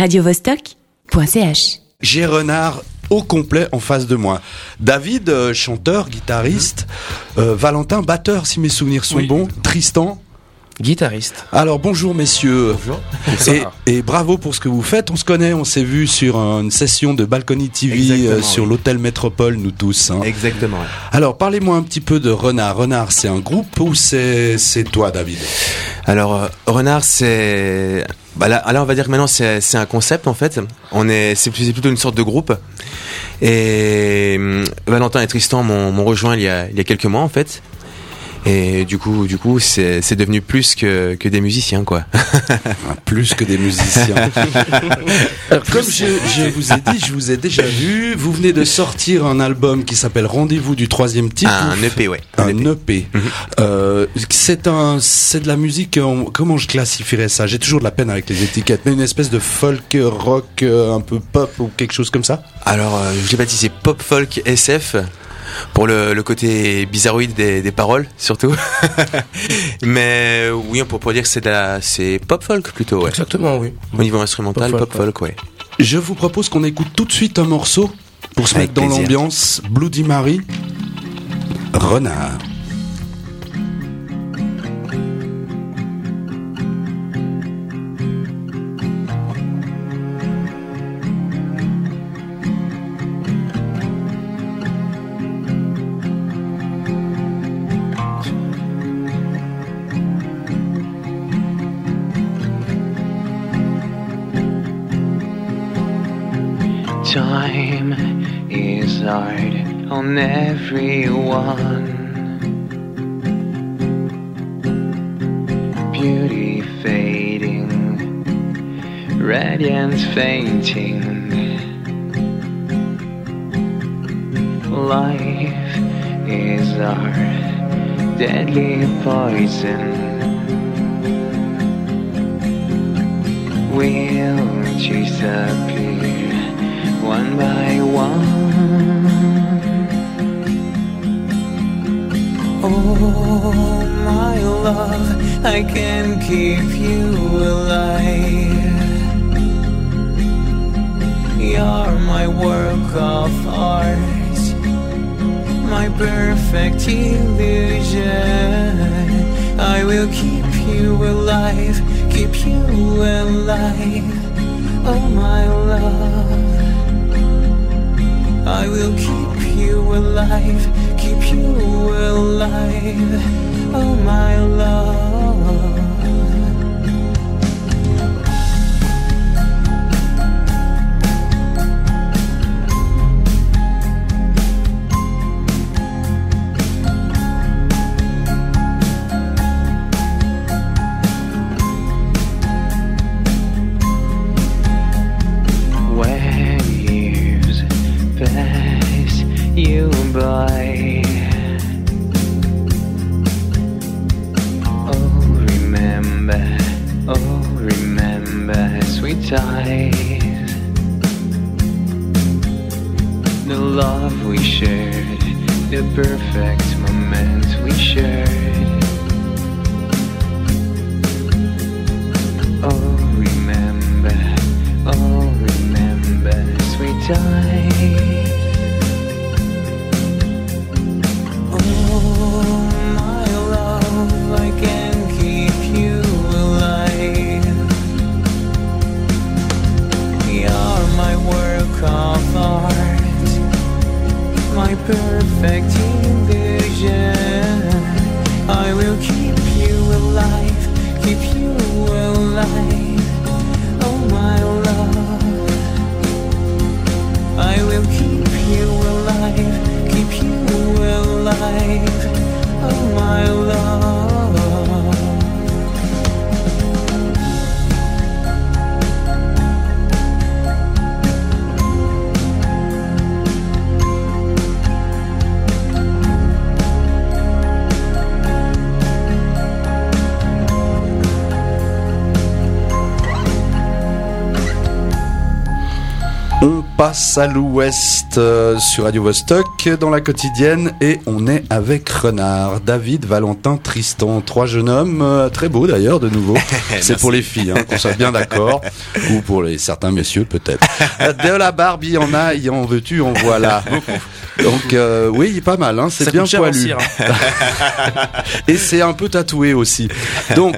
Radio Vostok.ch. J'ai Renard au complet en face de moi. David, chanteur, guitariste, Valentin, batteur si mes souvenirs sont bons, Tristan, guitariste. Alors bonjour messieurs. Bonjour. Et bravo pour ce que vous faites. On se connaît, on s'est vu sur une session de Balcony TV sur l'hôtel Métropole, nous tous. Hein. Exactement. Ouais. Alors parlez-moi un petit peu de Renard. Renard, c'est un groupe ou c'est toi, David ? Alors Renard, c'est là on va dire que maintenant c'est un concept en fait. C'est plutôt une sorte de groupe. Et Valentin et Tristan m'ont rejoint il y a quelques mois en fait. Et du coup, c'est devenu plus que des musiciens, quoi. Plus que des musiciens. Alors, comme je vous ai dit, je vous ai déjà vu. Vous venez de sortir un album qui s'appelle Rendez-vous du 3ème type. Un EP, ouais. Un EP. C'est de la musique. Comment je classifierais ça ? J'ai toujours de la peine avec les étiquettes. Mais une espèce de folk rock, un peu pop ou quelque chose comme ça. Alors, je l'ai baptisé pop folk SF. Pour le côté bizarroïde des paroles, surtout. Mais oui, on pourrait dire que c'est pop-folk plutôt. Ouais. Exactement, oui. Au niveau instrumental, pop-folk, ouais. Je vous propose qu'on écoute tout de suite un morceau pour se mettre dans l'ambiance. Bloody Marie, Renard. Time is hard on everyone. Beauty fading, radiance fainting. Life is our deadly poison. We'll disappear one by one. Oh my love, I can keep you alive. You're my work of art, my perfect illusion. I will keep you alive, keep you alive. Oh my love, I will keep you alive, keep you alive. Oh my love. The love we shared, the perfect moments we shared. Oh remember sweet time. Oh my love, I can keep you alive. You're my work of art, my perfect illusion. I will keep you alive, keep you alive. Oh my love, I will keep you alive, keep you alive. Oh my love. passe à l'ouest sur Radio Vostok, dans la quotidienne, et on est avec Renard, David, Valentin, Tristan, trois jeunes hommes, très beaux d'ailleurs, de nouveau, c'est pour les filles, hein, qu'on soit bien d'accord, ou pour les certains messieurs peut-être. De la barbe, il y en a, en veux-tu, en voilà. Donc oui, pas mal, hein, c'est ça bien poilu. Et c'est un peu tatoué aussi. Donc,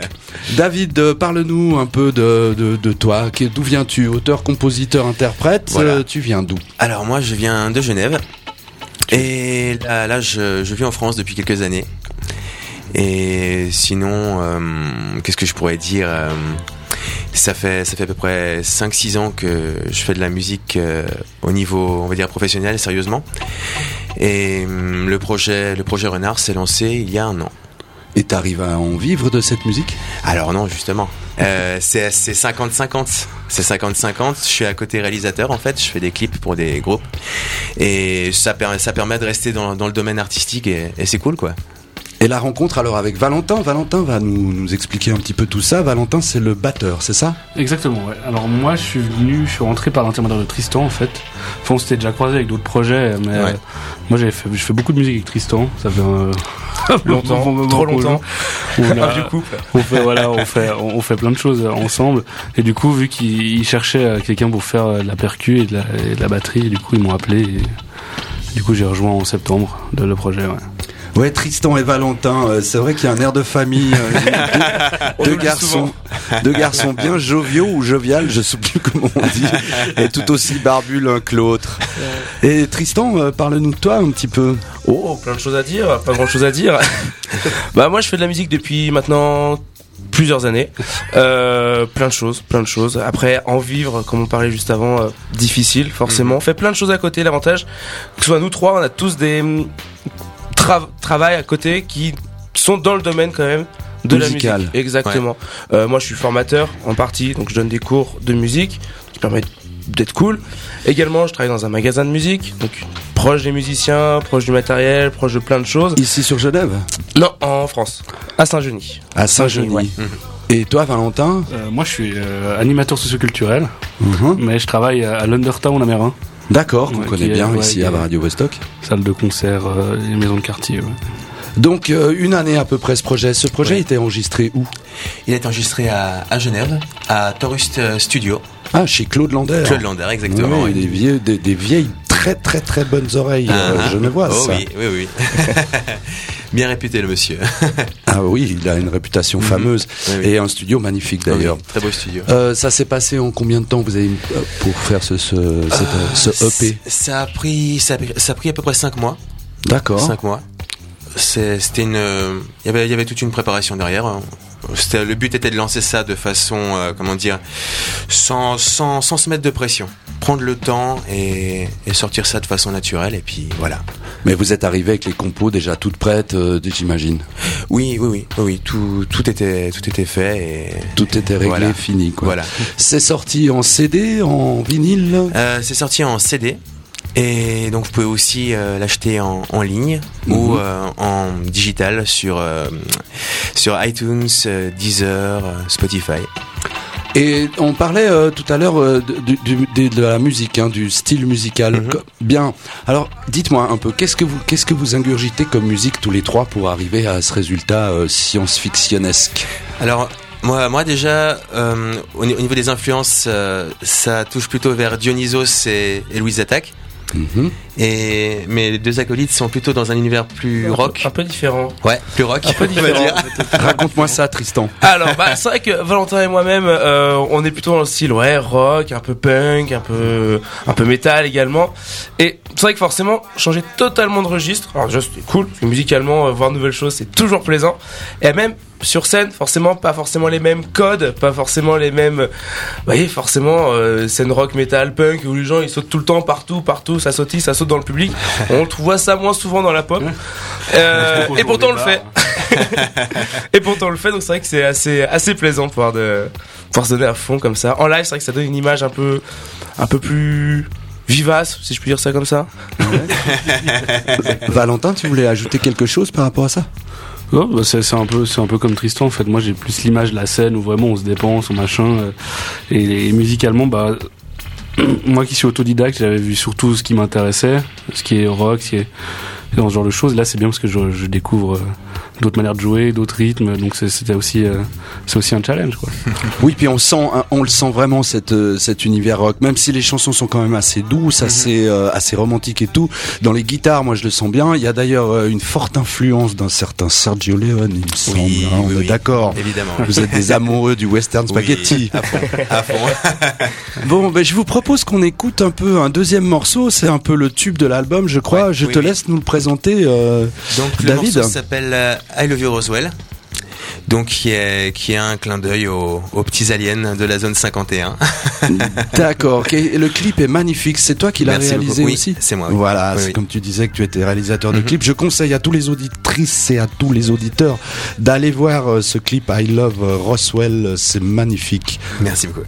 David, parle-nous un peu de toi, d'où viens-tu, auteur, compositeur, interprète, voilà. Tu viens d'où ? Alors moi je viens de Genève, et là je vis en France depuis quelques années, et sinon, qu'est-ce que je pourrais dire ? Ça fait à peu près 5-6 ans que je fais de la musique au niveau, on va dire, professionnel, sérieusement, et le projet Renard s'est lancé il y a un an. Et t'arrives à en vivre de cette musique ? Alors non, justement. C'est 50-50. C'est 50-50. Je suis à côté réalisateur, en fait. Je fais des clips pour des groupes. Et ça permet de rester dans le domaine artistique, et c'est cool, quoi. Et la rencontre alors avec Valentin. Valentin va nous expliquer un petit peu tout ça. Valentin, c'est le batteur, c'est ça ? Exactement, ouais. Alors moi, je suis rentré par l'intermédiaire de Tristan, en fait. Enfin, on s'était déjà croisé avec d'autres projets, mais ouais. Moi, je fais beaucoup de musique avec Tristan. Ça fait trop longtemps. On fait plein de choses ensemble. Et du coup, vu qu'ils cherchaient quelqu'un pour faire de la percu et de la batterie, du coup, ils m'ont appelé. Et, du coup, j'ai rejoint en septembre le projet, ouais. Ouais, Tristan et Valentin, c'est vrai qu'il y a un air de famille, deux garçons bien joviaux ou joviales, je sais plus comment on dit, et tout aussi barbus l'un que l'autre. Et Tristan, parle-nous de toi un petit peu. Oh, plein de choses à dire, pas grand chose à dire. Bah moi je fais de la musique depuis maintenant plusieurs années, plein de choses. Après, en vivre, comme on parlait juste avant, difficile forcément. On fait plein de choses à côté, l'avantage, que ce soit nous trois, on a tous des travail à côté qui sont dans le domaine quand même de musical. La musique. Exactement. Ouais. Moi je suis formateur en partie, donc je donne des cours de musique qui permettent d'être cool. Également, je travaille dans un magasin de musique, donc proche des musiciens, proche du matériel, proche de plein de choses. Ici sur Genève ? Non, en France, à Saint-Genis. À Saint-Genis, ouais. Et toi, Valentin ? Moi je suis animateur socioculturel, mais je travaille à l'Undertown à Mérin. D'accord, qu'on connaît bien ici à Radio Vostok. Salle de concert, et maison de quartier. Ouais. Donc, une année à peu près ce projet. Ce projet, il était enregistré où ? Il est enregistré à Genève, à Tourist Studio. Ah, chez Claude Lander. Claude Lander, exactement. Oui, des vieilles, très très très bonnes oreilles genevoises. Oh, oui. Bien réputé le monsieur. Ah oui, il a une réputation fameuse, oui. Et un studio magnifique d'ailleurs. Oui, très beau studio. Ça s'est passé en combien de temps vous avez pour faire ce EP ? Ça a pris à peu près 5 mois. D'accord. 5 mois. C'était il y avait toute une préparation derrière. Le but était de lancer ça de façon, sans se mettre de pression. Prendre le temps et sortir ça de façon naturelle, et puis voilà. Mais vous êtes arrivé avec les compos déjà toutes prêtes, j'imagine. Oui. Tout était fait. Tout était réglé, voilà. Fini, quoi. Voilà. C'est sorti en CD, en vinyle ? C'est sorti en CD. Et donc vous pouvez aussi l'acheter en ligne ou en digital sur iTunes, Deezer, Spotify. Et on parlait tout à l'heure de la musique, hein, du style musical. Bien. Alors, dites-moi un peu, qu'est-ce que vous ingurgitez comme musique tous les trois pour arriver à ce résultat science-fictionnesque ? Alors Moi déjà, au niveau des influences, ça touche plutôt vers Dionysos et Louise Attaque. Et mes deux acolytes sont plutôt dans un univers plus rock. Un peu différent. Ouais, plus rock. Un peu différent. Raconte-moi ça, Tristan. Alors, c'est vrai que Valentin et moi-même, on est plutôt dans le style rock, un peu punk, un peu métal également. Et c'est vrai que forcément, changer totalement de registre, alors déjà c'était cool, parce que musicalement, voir de nouvelles choses, c'est toujours plaisant. Et même sur scène, forcément, pas forcément les mêmes codes, pas forcément les mêmes. Vous voyez, forcément, scène rock, métal, punk, où les gens ils sautent tout le temps, partout, ça saute dans le public. On voit ça moins souvent dans la pop. Et pourtant on le fait. Et pourtant on le fait, donc c'est vrai que c'est assez plaisant de pouvoir se donner à fond comme ça. En live, c'est vrai que ça donne une image un peu plus vivace, si je puis dire ça comme ça. Ouais. Valentin, tu voulais ajouter quelque chose par rapport à ça ? Non, bah c'est un peu comme Tristan en fait. Moi j'ai plus l'image de la scène où vraiment on se dépense, on machin, et musicalement moi qui suis autodidacte, j'avais vu surtout ce qui m'intéressait, ce qui est rock, ce qui est dans ce genre de choses. Là, c'est bien parce que je découvre d'autres manières de jouer, d'autres rythmes. Donc c'est aussi un challenge, quoi. Oui, puis on le sent vraiment cet univers rock. Même si les chansons sont quand même assez douces, assez romantiques et tout. Dans les guitares, moi je le sens bien. Il y a d'ailleurs une forte influence d'un certain Sergio Leone, il me semble. Oui, hein, on est d'accord. Évidemment. Vous êtes des amoureux du western spaghetti. Oui, à fond. Bon, ben je vous propose qu'on écoute un peu un deuxième morceau. C'est un peu le tube de l'album, je crois. Ouais, je te laisse nous le présenter, donc, David. Le morceau s'appelle I love you, Roswell. Donc qui est un clin d'œil aux petits aliens de la zone 51. D'accord. Okay. Le clip est magnifique. C'est toi qui l'as réalisé aussi. Oui, c'est moi. Oui. Voilà. Oui, comme tu disais que tu étais réalisateur de clip. Je conseille à tous les auditrices et à tous les auditeurs d'aller voir ce clip I Love Roswell. C'est magnifique. Merci beaucoup.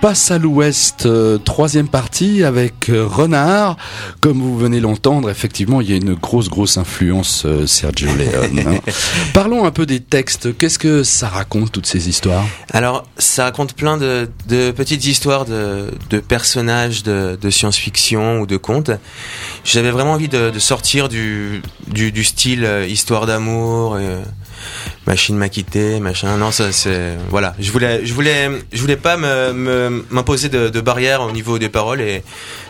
Passe à l'ouest, troisième partie avec Renard. Comme vous venez l'entendre, effectivement, il y a une grosse influence Sergio Leone. Hein. Parlons un peu des textes. Qu'est-ce que ça raconte, toutes ces histoires ? Alors, ça raconte plein de petites histoires de personnages de science-fiction ou de contes. J'avais vraiment envie de sortir du style histoire d'amour. Machine m'a quitté, machin. Non, ça c'est voilà. Je voulais pas m'imposer de barrières au niveau des paroles et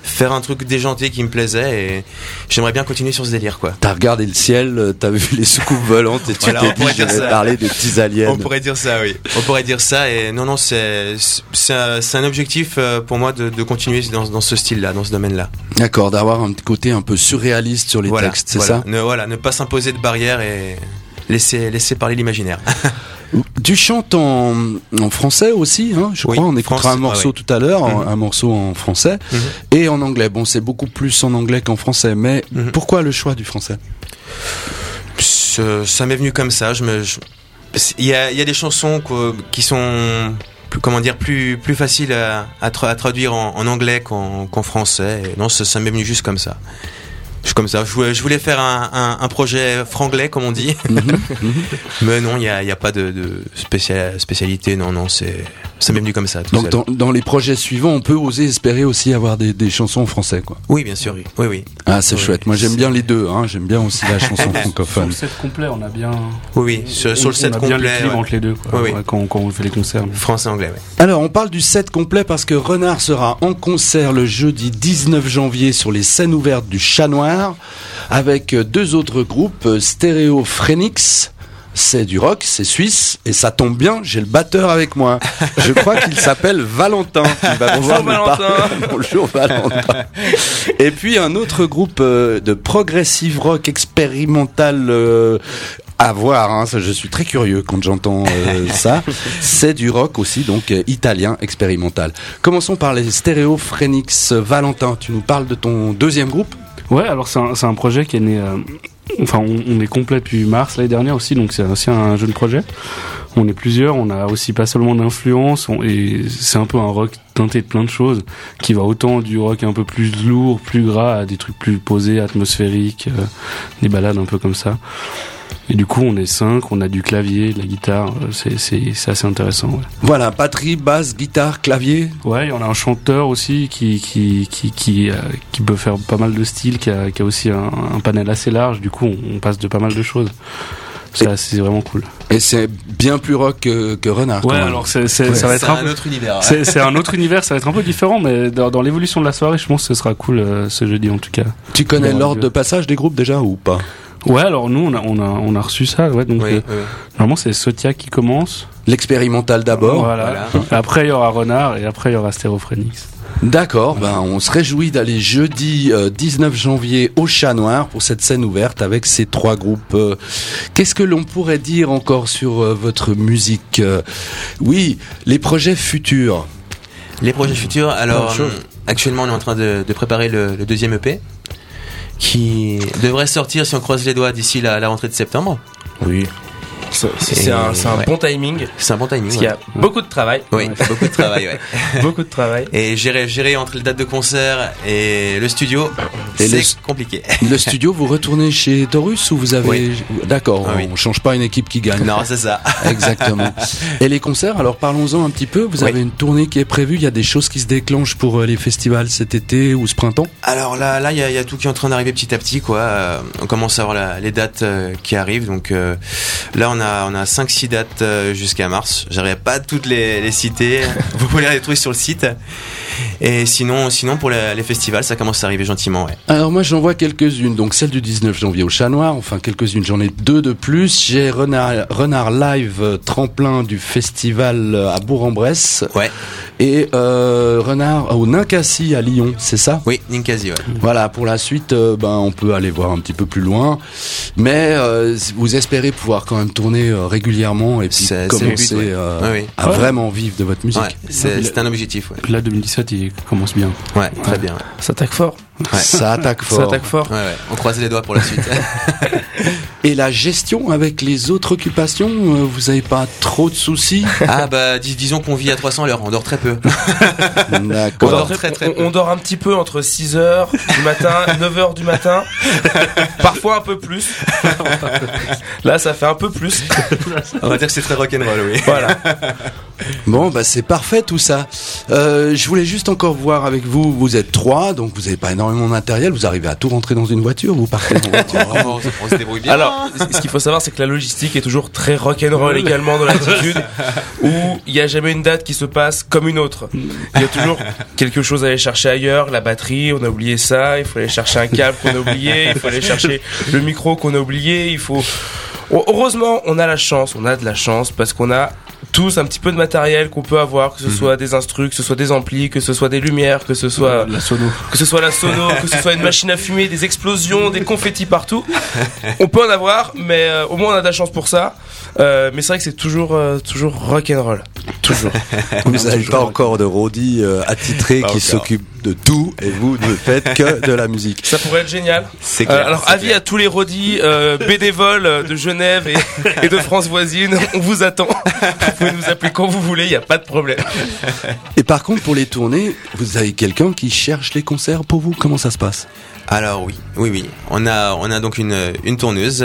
faire un truc déjanté qui me plaisait. Et j'aimerais bien continuer sur ce délire, quoi. T'as regardé le ciel, t'as vu les soucoupes volantes et tu voilà, t'es dit je vais parler des petits aliens. On pourrait dire ça, oui. On pourrait dire ça. Et non, c'est un objectif pour moi de continuer dans ce style-là, dans ce domaine-là. D'accord, d'avoir un côté un peu surréaliste sur les textes, c'est ça. Ne pas s'imposer de barrières et laisser parler l'imaginaire. Tu chantes en français aussi, hein, je crois. On écoutera un morceau tout à l'heure, un morceau en français et en anglais. Bon, c'est beaucoup plus en anglais qu'en français, mais pourquoi le choix du français ? Ça m'est venu comme ça. Il y a des chansons qui sont plus faciles à traduire en anglais qu'en français. Et non, ça m'est venu juste comme ça. Je suis comme ça. Je voulais faire un projet franglais, comme on dit. Mais non, il y a pas de spécialité. Non, c'est même dû comme ça. Donc dans les projets suivants, on peut oser espérer aussi avoir des chansons en français, quoi. Oui, bien sûr. Oui. Ah, c'est chouette. Moi, j'aime bien les deux. Hein. J'aime bien aussi la chanson francophone. Sur le set complet, on a bien. Oui, sur le set complet. On a bien l'équilibre entre les deux. Quoi, oui. Quand on fait les concerts. Français-anglais. Ouais. Alors, on parle du set complet parce que Renard sera en concert le jeudi 19 janvier sur les scènes ouvertes du Chat Noir avec deux autres groupes, Stéréophrenix. C'est du rock, c'est suisse, et ça tombe bien, j'ai le batteur avec moi. Je crois qu'il s'appelle Valentin. Bonjour Valentin. Bonjour Valentin. Et puis un autre groupe de progressive rock expérimental à voir, hein, je suis très curieux quand j'entends ça. C'est du rock aussi, donc italien expérimental. Commençons par les Stéréophrenix. Valentin, tu nous parles de ton deuxième groupe ? Ouais, alors c'est un projet qui est né... Enfin, on est complet depuis mars l'année dernière aussi, donc c'est aussi un jeune projet. On est plusieurs, on a aussi pas seulement d'influence, et c'est un peu un rock teinté de plein de choses, qui va autant du rock un peu plus lourd, plus gras, à des trucs plus posés, atmosphériques, des balades un peu comme ça. Et du coup, on est 5, on a du clavier, de la guitare, c'est assez intéressant. Ouais. Voilà, batterie, basse, guitare, clavier. Ouais, on a un chanteur aussi qui peut faire pas mal de styles, qui a aussi un panel assez large. Du coup, on passe de pas mal de choses. Ça, c'est vraiment cool. Et c'est bien plus rock que Renard. Ouais, alors ça va être un autre univers. C'est un autre univers, ça va être un peu différent, mais dans l'évolution de la soirée, je pense que ce sera cool ce jeudi en tout cas. Tu connais l'ordre de passage des groupes déjà ou pas ? Ouais, alors nous on a reçu ça, ouais, donc normalement c'est Sotia qui commence. L'expérimental d'abord. Voilà. Après il y aura Renard et après il y aura Stéréophrenix. D'accord, voilà. On se réjouit d'aller jeudi 19 janvier au Chat Noir pour cette scène ouverte avec ces trois groupes. Qu'est-ce que l'on pourrait dire encore sur votre musique ? Oui, les projets futurs. Les projets futurs, alors actuellement on est en train de préparer le deuxième EP. Qui devrait sortir, si on croise les doigts, d'ici la rentrée de septembre. Oui. C'est un bon timing. C'est un bon timing. Parce qu'il y a beaucoup de travail. Oui, beaucoup de travail. Ouais. Beaucoup de travail. Et gérer entre les dates de concert et le studio, c'est compliqué. Le studio, vous retournez chez Taurus ou vous avez. Oui. D'accord, ah, oui. On change pas une équipe qui gagne. Non, c'est ça. Exactement. Et les concerts, alors parlons-en un petit peu. Vous avez une tournée qui est prévue. Il y a des choses qui se déclenchent pour les festivals cet été ou ce printemps ? Alors là, il y a tout qui est en train d'arriver petit à petit, quoi. On commence à avoir les dates qui arrivent. Donc là, on a 5-6 dates jusqu'à mars. J'arrive pas à toutes les citer. Vous pouvez les trouver sur le site. Et sinon pour les festivals, ça commence à arriver gentiment. Ouais. Alors moi j'en vois quelques-unes. Donc celle du 19 janvier au Chat Noir. Enfin quelques-unes, j'en ai 2 de plus. J'ai Renard Live, Tremplin du festival à Bourg-en-Bresse. Ouais. Et Renard au Ninkasi à Lyon, c'est ça ? Oui, Ninkasi, ouais. Voilà, pour la suite, on peut aller voir un petit peu plus loin. Mais vous espérez pouvoir quand même tourner régulièrement et puis commencer à vraiment vivre de votre musique. Ouais, c'est un objectif. Ouais. Là, 2017, il commence bien. Ouais, très bien. Ouais. Ça attaque fort. Ouais. Ça attaque fort. Ouais. On croise les doigts pour la suite. Et la gestion avec les autres occupations, vous n'avez pas trop de soucis ? Ah bah disons qu'on vit à 300 à l'heure, on dort très peu. D'accord. On dort très peu. On dort un petit peu entre 6h du matin, 9h du matin, parfois un peu plus. Là ça fait un peu plus. On va dire que c'est très rock'n'roll, oui. Voilà. Bon bah c'est parfait tout ça. Je voulais juste encore voir avec vous, vous êtes 3, donc vous n'avez pas énormément de matériel, vous arrivez à tout rentrer dans une voiture, vous partez en voiture. On se débrouille bien. Alors, ce qu'il faut savoir, c'est que la logistique est toujours très rock'n'roll également dans l'attitude, où il n'y a jamais une date qui se passe comme une autre. Il y a toujours quelque chose à aller chercher ailleurs, la batterie, on a oublié ça, il faut aller chercher un câble qu'on a oublié, il faut aller chercher le micro qu'on a oublié, il faut... Heureusement, on a de la chance, parce qu'on a tous un petit peu de matériel qu'on peut avoir, que ce soit des instrus, que ce soit des amplis, que ce soit des lumières, que ce soit la sono, que ce soit une machine à fumer, des explosions, des confettis partout. On peut en avoir, mais au moins on a de la chance pour ça. Mais c'est vrai que c'est toujours rock'n'roll. Toujours. Vous n'avez pas encore de roadie attitré qui s'occupe de tout et vous ne faites que de la musique. Ça pourrait être génial. C'est clair, alors c'est avis clair. À tous les rodis bénévoles de Genève et de France voisine, on vous attend. Vous pouvez nous appeler quand vous voulez, il n'y a pas de problème. Et par contre, pour les tournées, vous avez quelqu'un qui cherche les concerts pour vous ? Comment ça se passe ? Alors oui. On a donc une tourneuse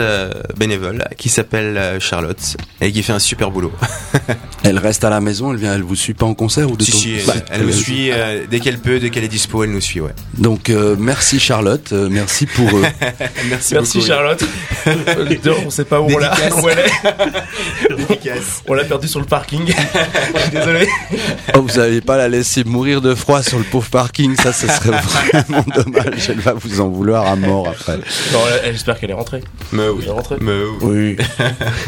bénévole qui s'appelle Charlotte et qui fait un super boulot. Elle reste à la maison, elle vient, elle vous suit pas en concert ou de elle nous suit dès qu'elle peut, dès qu'elle est dispo, elle nous suit, ouais. Donc merci Charlotte, merci pour merci beaucoup, Charlotte. On sait pas où Dédicace. On l'a, où elle est. Dédicace. On l'a perdue sur le parking. Désolé. Oh, vous n'allez pas la laisser mourir de froid sur le pauvre parking, ça ce serait vraiment dommage. Elle va vous en vouloir à mort après. Non, j'espère qu'elle est rentrée. Mais oui. Oui.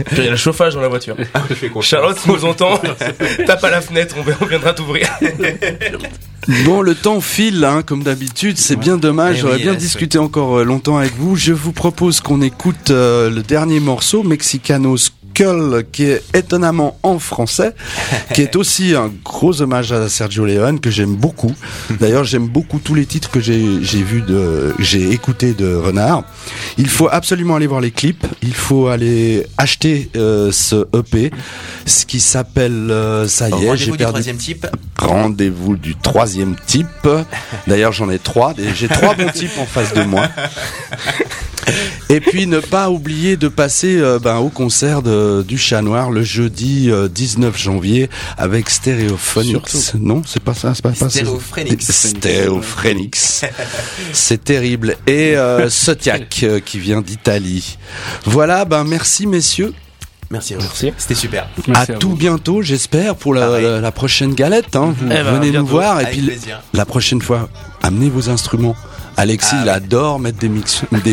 Puis il y a le chauffage dans la voiture. Charlotte nous entend. Tape à la fenêtre, on viendra t'ouvrir. Bon, le temps file, hein, comme d'habitude. C'est bien dommage. J'aurais bien discuté encore longtemps avec vous. Je vous propose qu'on écoute le dernier morceau, Mexicano Skull, qui est étonnamment en français, qui est aussi un gros hommage à Sergio Leone, que j'aime beaucoup. D'ailleurs, j'aime beaucoup tous les titres que j'ai écoutés de Renard. Il faut absolument aller voir les clips. Il faut aller acheter ce EP, ce qui s'appelle Rendez-vous du 3ème type. D'ailleurs, j'en ai 3. J'ai 3 bons types en face de moi. Et puis ne pas oublier de passer au concert du Chat Noir le jeudi 19 janvier avec Stéréophrenix. Non, c'est pas ça, Stéréophrenix. C'est terrible. Et Sotia qui vient d'Italie. Voilà, merci messieurs. Merci. C'était super. Merci à tout bientôt, j'espère, pour la prochaine galette. Hein. Venez nous voir. Et puis la prochaine fois, amenez vos instruments. Alexis, il adore mettre des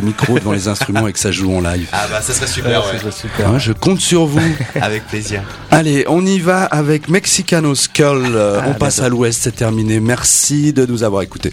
micros devant les instruments et que ça joue en live. Ça serait super, ouais. Je compte sur vous. Avec plaisir. Allez, on y va avec Mexicano Skull. On passe bientôt à l'ouest, c'est terminé. Merci de nous avoir écoutés.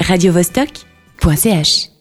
Radio Vostok.ch.